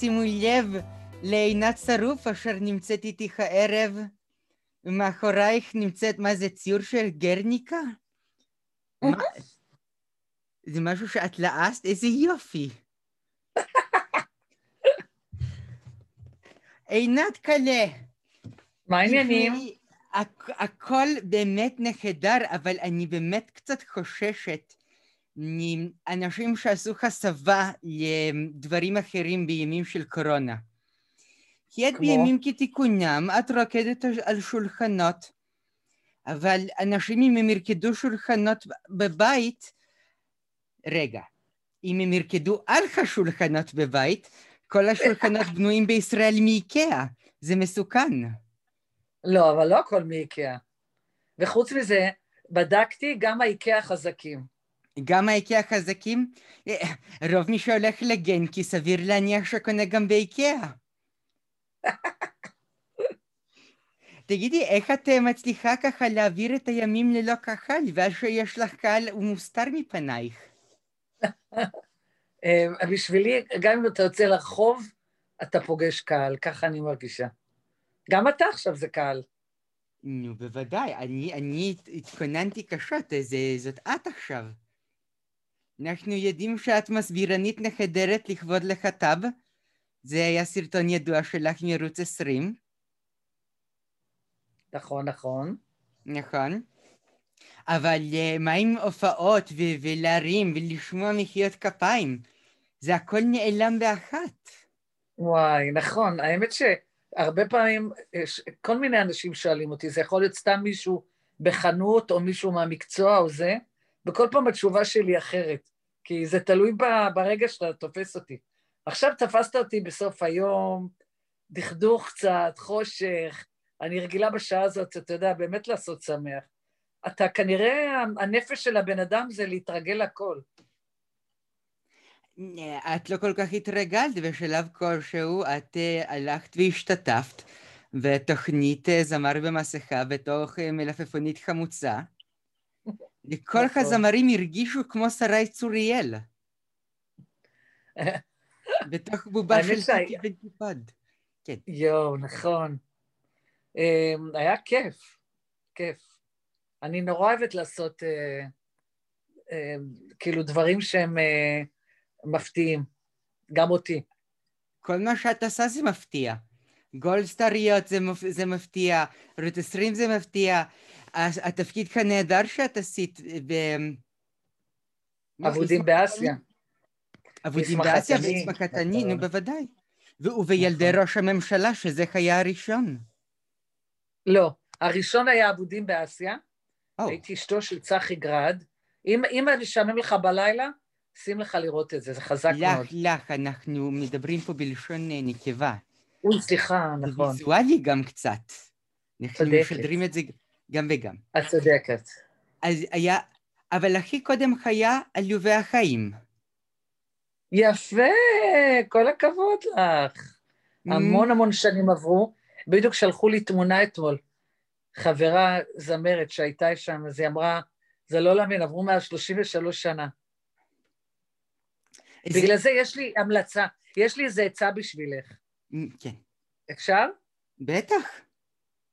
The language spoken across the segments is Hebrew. שימו לב לעינת שרוף, אשר נמצאת איתך הערב, ומאחורייך נמצאת, מה זה, ציור של גרניקה? מה? זה משהו שאת לעשת? איזה יופי. עינת קלה. מה העניינים? הכל באמת נהדר, אבל אני באמת קצת חוששת מאנשים שעשו חסבה לדברים אחרים בימים של קורונה. כי את בימים כתיקונם, את רוקדת על שולחנות, אבל אנשים אם הם ירקדו שולחנות בבית, רגע, אם הם ירקדו על השולחנות בבית, כל השולחנות בנויים בישראל מאיקאה, זה מסוכן. לא, אבל לא הכל מאיקאה. וחוץ מזה, בדקתי גם האיקאה חזקים. גם האיקאה חזקים? רוב מי שהולך לגנקי, סביר להניח שקונה גם באיקאה. תגידי, איך את מצליחה ככה להעביר את הימים ללא קהל, ועל שיש לך קהל הוא מוסתר מפנייך? בשבילי, גם אם אתה יוצא לרחוב, אתה פוגש קהל, ככה אני מרגישה. גם אתה עכשיו זה קהל. נו, בוודאי, אני התכוננתי קשות, זאת את עכשיו. אנחנו יודעים שאת מסבירנית נחדרת לכבוד לחטב, זה היה סרטון ידוע שלך מערוץ 20. נכון, נכון. נכון. אבל מה עם הופעות ולהרים ולשמוע מחיאות כפיים? זה הכל נעלם באחת. וואי, נכון. האמת שהרבה פעמים, כל מיני אנשים שואלים אותי, זה יכול להיות סתם מישהו בחנות או מישהו מהמקצוע או זה, וכל פעם התשובה שלי אחרת, כי זה תלוי ברגע שאתה תופס אותי. עכשיו תפסת אותי בסוף היום, דכדוך קצת, חושך, אני רגילה בשעה הזאת, אתה יודע, באמת לעשות שמח. אתה כנראה, הנפש של הבן אדם זה להתרגל לכל. את לא כל כך התרגלת, בשלב כלשהו את הלכת והשתתפת, בתוכנית זמר במסכה, בתוך מלפפונית חמוצה. כל הזמרים הרגישו כמו שרי צוריאל. בתוך בובה של תיקי ונקיפד. יואו, נכון. היה כיף, כיף. אני נורא אוהבת לעשות כאילו דברים שהם מפתיעים, גם אותי. כל מה שאת עושה זה מפתיע. גולדסטריות זה מפתיע, רות 20 זה מפתיע. התפקיד הנהדר שאת עשית עבודים באסיה. עבודים באסיה וצמחתני, נו בוודאי. ובילדי ראש הממשלה שזה היה הראשון. לא, הראשון היה עבודים באסיה, הייתי אשתו של צחי גרד, אם אני אשמם לך בלילה, שים לך לראות את זה, זה חזק מאוד. לך, אנחנו מדברים פה בלשון נקבה. סליחה, נכון. זה ויזואלי גם קצת. אנחנו משדרים את זה גם וגם. את צודקת. אז היה, אבל הכי קודם היה עלובי החיים. יפה, כל הכבוד לך. המון המון שנים עברו, בדיוק שלחו לי תמונה אתמול, חברה זמרת שהייתה שם, אז היא אמרה, זה לא להאמין, עברו מאז 33 שנה. בגלל זה יש לי המלצה, יש לי איזה עצה בשבילך. כן. אפשר? בטח.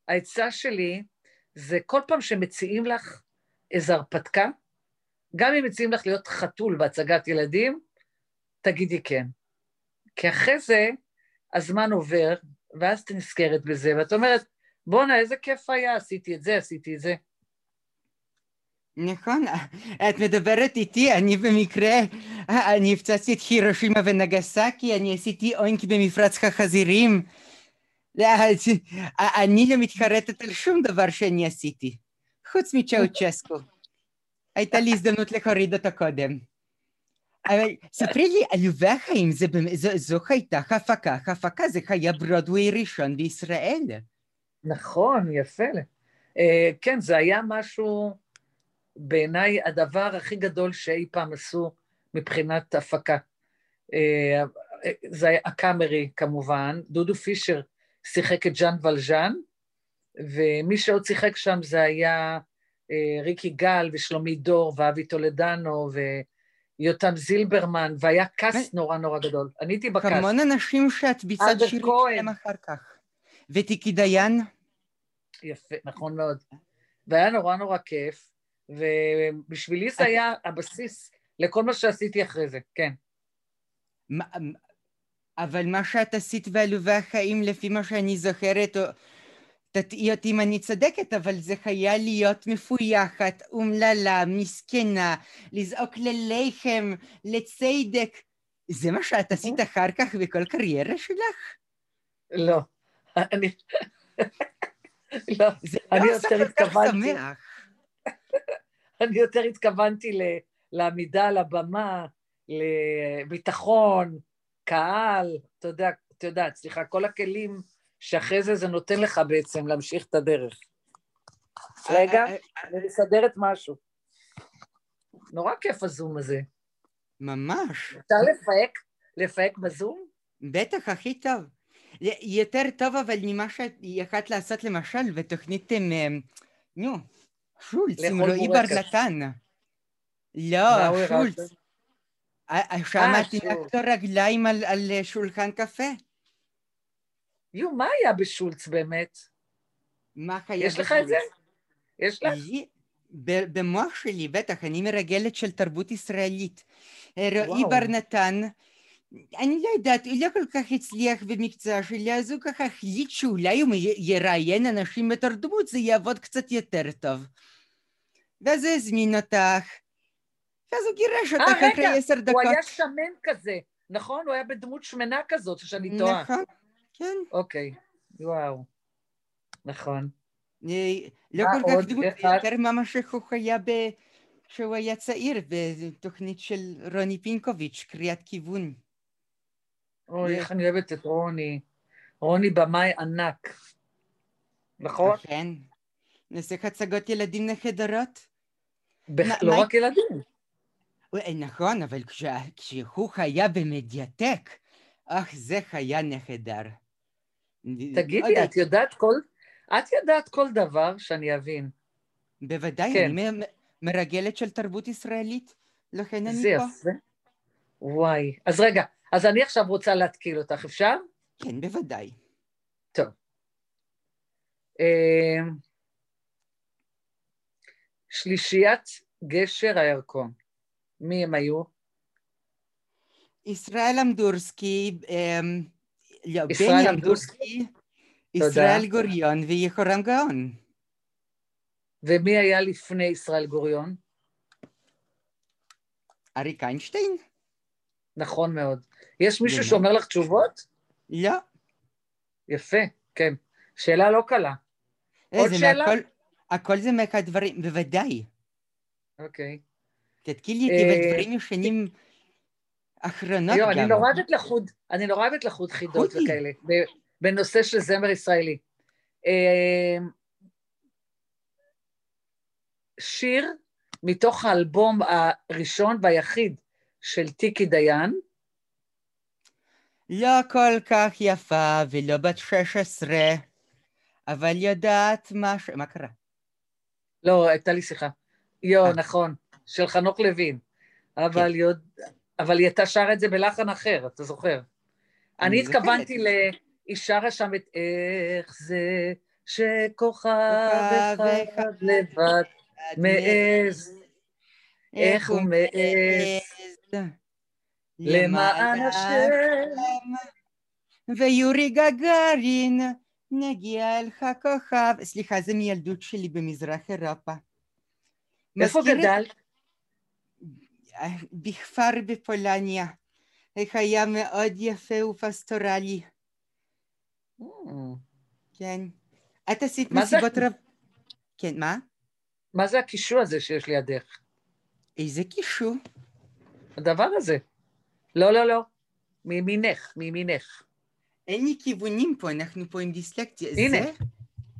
העצה שלי, זה כל פעם שמציעים לך איזו הרפתקה, גם אם מציעים לך להיות חתול בהצגת ילדים, תגידי כן. כי אחרי זה, הזמן עובר, ואז תנזכרת בזה, ואת אומרת, בונה, איזה כיף היה, עשיתי את זה, עשיתי את זה. נכון, את מדברת איתי, אני במקרה, אני הפצצתי את הירושימה ונגסקי, אני עשיתי אונק במפרץ החזירים. אני לא מתחרטת על שום דבר שאני עשיתי, חוץ מצ'אוצ'סקו. הייתה לי הזדמנות להוריד אותו קודם. אבל ספרי לי, עלובי החיים, זו הייתה הפקה, הפקה, זה היה ברודווי ראשון בישראל. נכון, יפה. כן, זה היה משהו, בעיניי הדבר הכי גדול שאי פעם עשו מבחינת הפקה. זה היה הקאמרי כמובן, דודו פישר שיחק את ז'אן ולז'אן, ומי שעוד שיחק שם זה היה ריקי גל ושלומי דור ואבי טולדנו יותם זילברמן, והיה כס נורא נורא גדול. אני הייתי בכס. כמון אנשים שאת ביצעת שירים שלהם אחר כך. ותיקי דיין. יפה, נכון מאוד. והיה נורא נורא כיף, ובשבילי זה היה הבסיס לכל מה שעשיתי אחרי זה, כן. אבל מה שאת עשית ועלובי החיים, לפי מה שאני זוכרת, תתאי אותי אם אני צדקת, אבל זה חיה להיות מפויחת, אומללה, מסכנה, לזעוק ללחם, לצדק. זה מה שאת עשית אחר כך בכל קריירה שלך? לא. אני יותר התכוונתי. אני יותר התכוונתי לעמידה על הבמה, לביטחון, קהל, אתה יודע, סליחה, כל הכלים שאחרי זה זה נותן לך בעצם להמשיך את הדרך. רגע, אני מסדרת משהו. נורא כיף הזום הזה. ממש. אתה לפהק בזום? בטח, הכי טוב. יותר טוב, אבל ממה שיכולת לעשות למשל, בתוכנית שולץ, עם רועי ברלטן. לא, שולץ. שם תינקת רגליים על שולחן קפה. יו, מה היה בשולץ באמת? מה היה בשולץ? יש לך את זה? יש לך? במוח שלי, בטח, אני מרגלת של תרבות ישראלית. רועי ברנתן, אני לא יודעת, הוא לא כל כך הצליח במקצוע שלי, אז הוא ככה החליט שאולי הוא יראיין אנשים בתור דמות, זה יעבוד קצת יותר טוב. ואז הוא הזמין אותך. אז הוא גירש אותך אחרי 10 דקות. הוא היה שמן כזה, נכון? הוא היה בדמות שמנה כזאת, שאני טועה. נכון. כן. אוקיי, וואו, נכון. לא כל כך דמות, יותר ממש הוא חיה כשהוא היה צעיר, בתוכנית של רוני פינקוביץ', קריאת כיוון. אוי, איך אני אוהבת את רוני. רוני במאי ענק, נכון? כן. נעשה הצגות ילדים לחדרות? לא רק ילדים. נכון, אבל כשהוא חיה במדיאטק, אך זה חיה נחדר. תגידי, את יודעת כל דבר שאני אבין. בוודאי, אני מרגלת של תרבות ישראלית, לכן אני פה. וואי, אז רגע, אז אני עכשיו רוצה להתקיל אותך, אפשר? כן, בוודאי. טוב. שלישיית גשר הירקון, מי הם היו? ישראל אמדורסקי, בני אמדורסקי, ישראל גוריון ויחורם גאון. ומי היה לפני ישראל גוריון? אריק איינשטיין. נכון מאוד. יש מישהו שאומר לך תשובות? לא. יפה, כן. שאלה לא קלה. עוד שאלה? הכל זה מהדברים, בוודאי. אוקיי. תתקילי איתי בדברים ישנים... אחרונות גם. אני נורא אוהבת לחוד חידות וכאלה, בנושא של זמר ישראלי. שיר מתוך האלבום הראשון והיחיד של תיקי דיין. לא כל כך יפה ולא בת 16, אבל יודעת מה קרה? לא, הייתה לי שיחה. נכון, של חנוך לוין. אבל היא הייתה שרה את זה בלחן אחר, אתה זוכר? אני התכוונתי היא שרה שם את איך זה שכוכב אחד לבד מעז, איך הוא מעז, למען השם, ויורי גגרין, נגיע אל הכוכב. סליחה, זה מילדות שלי במזרח אירופה. איפה גדלת? בכפר בפולניה, היה מאוד יפה ופסטורלי. כן. את עשית מסיבות רב... כן, מה? מה זה הקישור הזה שיש לידך? איזה קישור? הדבר הזה. לא, לא, לא. מימינך, מימינך. אין לי כיוונים פה, אנחנו פה עם דיסלקציה. הנה.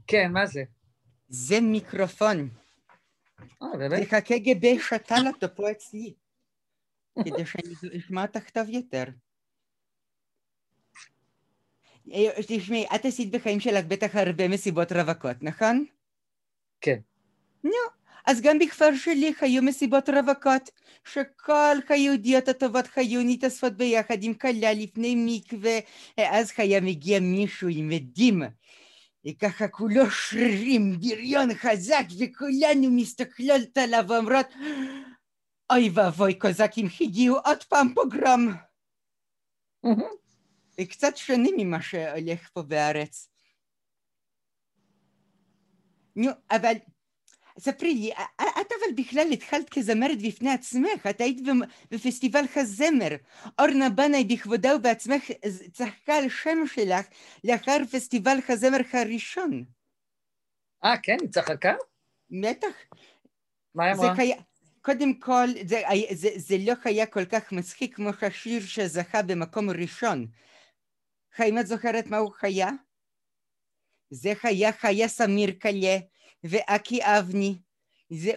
כן, מה זה? זה מיקרופון. זה הקג"ב שתל אותו פה אצלי. כדי שאני אשמע אותך טוב יותר. תשמעי, את עשית בחיים שלך בטח הרבה מסיבות רווקות, נכון? כן. נו, אז גם בכפר שלי היו מסיבות רווקות, שכל היהודיות הטובות היו נתאספות ביחד עם כלה לפני מקווה, אז היה מגיע מישהו עם עדים, וככה כולו שרירים, בריון חזק, וכולנו מסתכלות עליו ואומרות, אוי ואבוי, קוזקים הגיעו עוד פעם פוגרום. וקצת שונה ממה שהולך פה בארץ. נו, אבל ספרי לי, את אבל בכלל התחלת כזמרת בפני עצמך, את היית בפסטיבל הזמר. אורנה בנאי בכבודה ובעצמך צחקה על שם שלך לאחר פסטיבל הזמר הראשון. כן, היא צחקה? בטח. מה היא אמרה? קודם כל, זה לא היה כל כך מצחיק כמו השיר שזכה במקום ראשון. האם את זוכרת מה הוא היה? זה היה סמיר קלה ואקי אבני.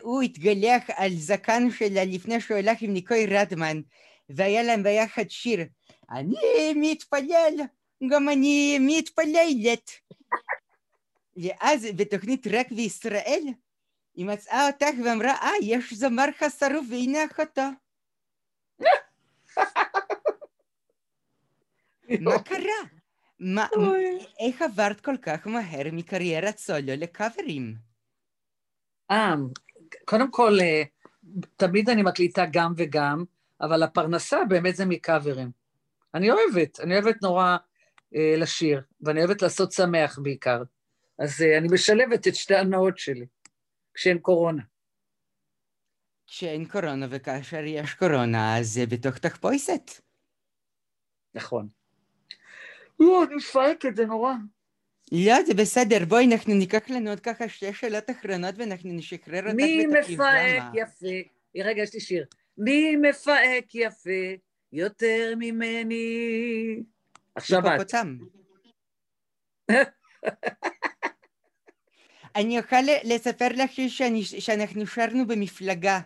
הוא התגלח על זקן שלה לפני שהוא הלך עם ניקוי רדמן, והיה להם ביחד שיר, אני מתפלל, גם אני מתפללת. ואז בתוכנית רק בישראל, היא מצאה אותך ואמרה, יש זמר חסרוף והנה אחותו. מה קרה? איך עברת כל כך מהר מקריירת סולו לקאברים? קודם כל, תמיד אני מקליטה גם וגם, אבל הפרנסה באמת זה מקאברים. אני אוהבת נורא לשיר, ואני אוהבת לעשות שמח בעיקר. אז אני משלבת את שתי הנאות שלי. כשאין קורונה. כשאין קורונה, וכאשר יש קורונה, אז זה בתוך תחפושת. נכון. לא, אני מפעלת את זה נורא. לא, זה בסדר, בואי, אנחנו ניקח לנו עוד ככה שתי שאלות אחרונות, ואנחנו נשחרר אותך. מי מפהק יפה? רגע, יש לי שיר. מי מפהק יפה יותר ממני? עכשיו את. פופותם. אני אוכל לספר לך שאנחנו שרנו במפלגה.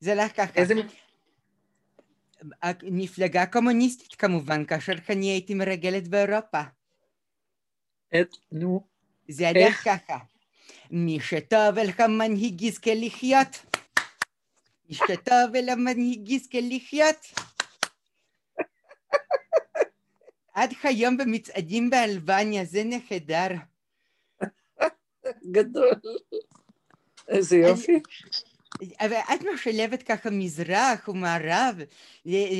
זה לך ככה. איזה מפלגה קומוניסטית כמובן, כאשר אני הייתי מרגלת באירופה. נו. זה לך ככה. מי שטוב אל המנהיג יזכה לחיות. מי שטוב אל המנהיג יזכה לחיות. עד היום במצעדים באלבניה, זה נהדר. גדול. איזה יופי. אבל את משלבת ככה מזרח ומערב,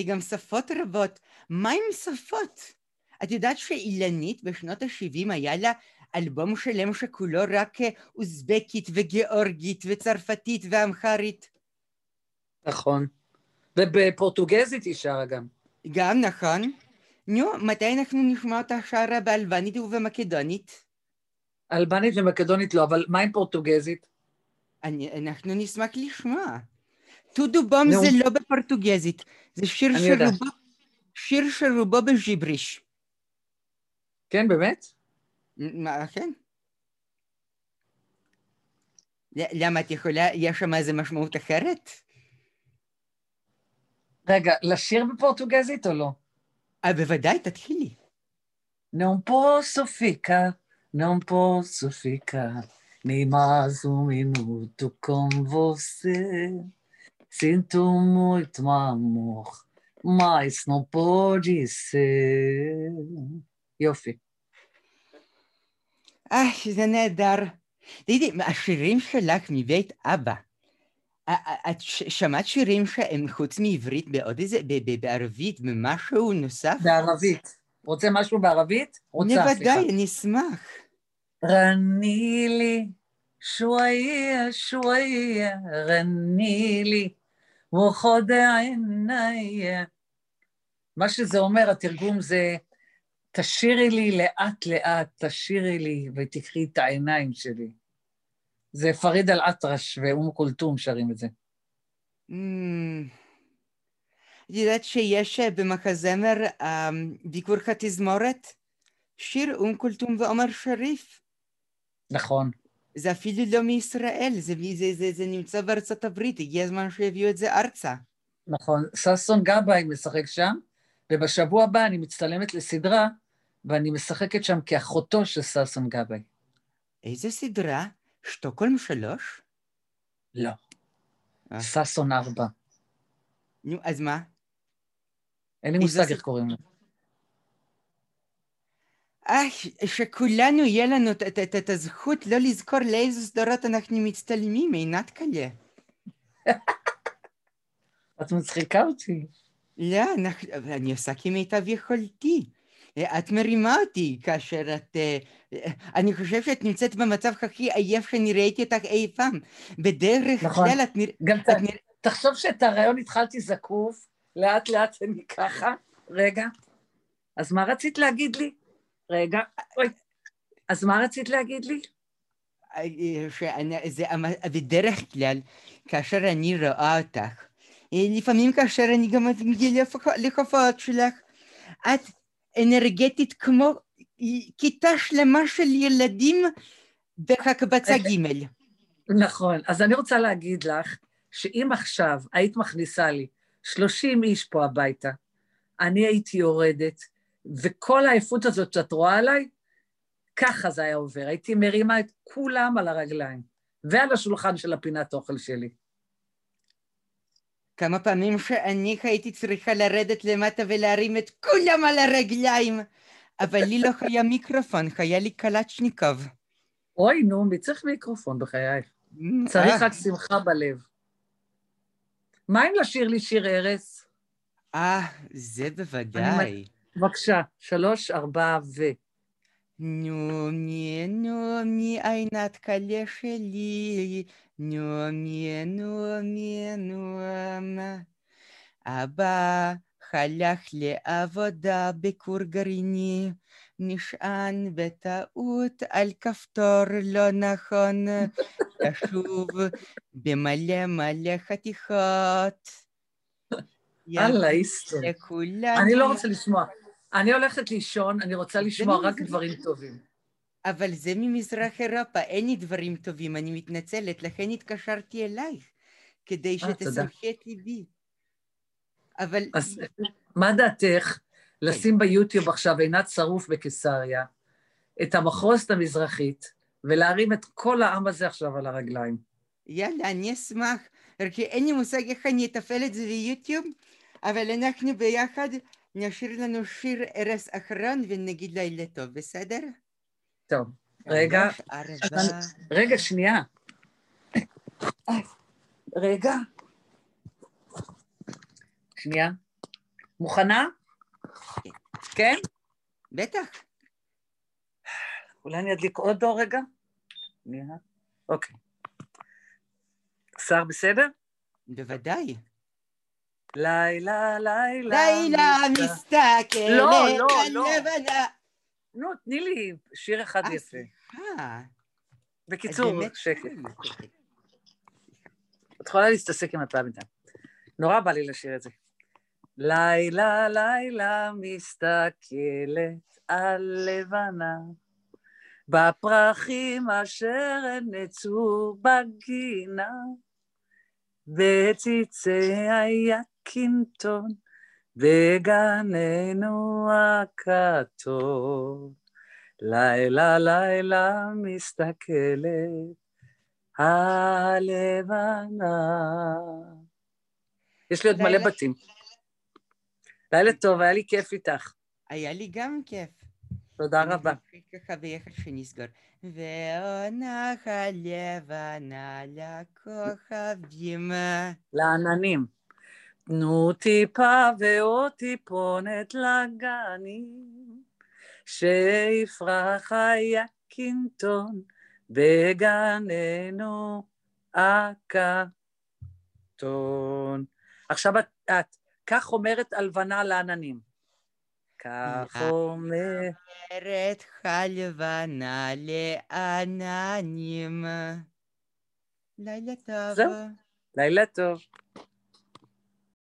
גם שפות רבות. מה עם שפות? את יודעת שאילנית בשנות ה-70 היה לה אלבום שלם שכולו רק אוזבקית וגיאורגית וצרפתית ואמחרית. נכון. ובפורטוגזית היא שרה גם. גם נכון. נו, מתי אנחנו נשמע אותה שרה באלבנית ובמקדונית? אלבנית ומקדונית לא, אבל מה עם פורטוגזית? אנחנו נשמח לשמוע. תודו בום זה לא בפורטוגזית, זה שיר שרובו בג'יבריש. כן, באמת? מה, כן? למה את יכולה, יש שם איזה משמעות אחרת? רגע, לשיר בפורטוגזית או לא? בוודאי, תתחילי. נאום פה סופיקה. Non posso ficar nem mais minuto com você. Sinto muito amor, mas não pode ser. יופי. זה נהדר. תגידי, השירים שלך מבית אבא, את שמעת שירים שהם חוץ מעברית בעוד איזה, בערבית, במשהו נוסף? בערבית. רוצה משהו בערבית? בוודאי, נשמח. רני לי, שוואיה, שוואיה, רני לי, וחוד עיניה. מה שזה אומר, התרגום זה, תשאירי לי לאט לאט, תשאירי לי ותקחי את העיניים שלי. זה פריד אל אטרש קולתום שרים את זה. יודעת שיש במחזמר ביקור התזמורת, שיר קולתום ועומר שריף. נכון. זה אפילו לא מישראל, זה נמצא בארצות הברית, הגיע הזמן שהביאו את זה ארצה. נכון, ששון גבאי משחק שם, ובשבוע הבא אני מצטלמת לסדרה, ואני משחקת שם כאחותו של ששון גבאי. איזה סדרה? שטוקהולם 3? לא. סאסון 4. נו, אז מה? אין לי מושג איך קוראים לו. שכולנו יהיה לנו את הזכות לא לזכור לאיזה סדרות אנחנו מצטלמים, עינת קלה. את מצחיקה אותי. לא, אני עושה כמיטב יכולתי. את מרימה אותי כאשר את... אני חושב שאת נמצאת במצב הכי עייף שאני ראיתי אותך אי פעם. בדרך כלל את נראה... תחשוב שאת הרעיון התחלתי זקוף, לאט לאט אני ככה. רגע, אז מה רצית להגיד לי? רגע, אז מה רצית להגיד לי? בדרך כלל, כאשר אני רואה אותך, לפעמים כאשר אני גם מגיע לחופעות שלך, את אנרגטית כמו כיתה שלמה של ילדים בהקבצה ג'. נכון, אז אני רוצה להגיד לך, שאם עכשיו היית מכניסה לי 30 איש פה הביתה, אני הייתי יורדת, וכל העיפות הזאת שאת רואה עליי, ככה זה היה עובר. הייתי מרימה את כולם על הרגליים, ועל השולחן של הפינת אוכל שלי. כמה פעמים שאני הייתי צריכה לרדת למטה ולהרים את כולם על הרגליים, אבל לי לא היה מיקרופון, היה לי קלצ'ניקוב. אוי נו, מי צריך מיקרופון בחייך? צריך רק שמחה בלב. מה אם לשיר לי שיר ערס? זה בוודאי. בבקשה, 3, 4 ו... נומי, עינת קלה שלי, נומי. אבא הלך לעבודה בכור גרעיני, נשען בטעות על כפתור לא נכון, תשוב במלא מלא חתיכות. אללה, איסטור. אני לא רוצה לשמוע. אני הולכת לישון, אני רוצה לשמוע רק דברים טובים. אבל זה ממזרח אירופה, אין לי דברים טובים, אני מתנצלת, לכן התקשרתי אלייך, כדי שתסמכי את ליבי. אבל... אז מה דעתך לשים ביוטיוב עכשיו עינת שרוף בקיסריה, את המחרוסת המזרחית, ולהרים את כל העם הזה עכשיו על הרגליים? יאללה, אני אשמח, רק אין לי מושג איך אני אתפעל את זה ביוטיוב, אבל אנחנו ביחד... נשאיר לנו שיר ערס אחרון ונגיד לילה טוב, בסדר? טוב, רגע. רגע, שנייה. רגע. שנייה. מוכנה? כן? בטח. אולי אני אדליק עוד דור רגע? אוקיי. שר בסדר? בוודאי. לילה, לילה, לילה מסתכל, לא. נו, תני לי שיר אחד יפה. בקיצור, שקט. את יכולה להסתסק עם הפעם איתה. נורא בא לי לשיר את זה. לילה, לילה מסתכלת על לבנה, בפרחים אשר נצאו בגינה, בציצי היה קינטון, בגננו הכתוב. לילה, לילה מסתכלת הלבנה. יש לי עוד מלא בתים. לילה טוב, היה לי כיף איתך. היה לי גם כיף. תודה רבה. ככה ביחד שנסגור. ועונה הלבנה לכוכבים. לעננים. תנו טיפה ועוד טיפונת לגנים, שיפרח היקינטון בגננו הכתון. עכשיו את כך אומרת הלבנה לעננים. כך אומרת חלבנה לעננים. לילה טוב. לילה טוב.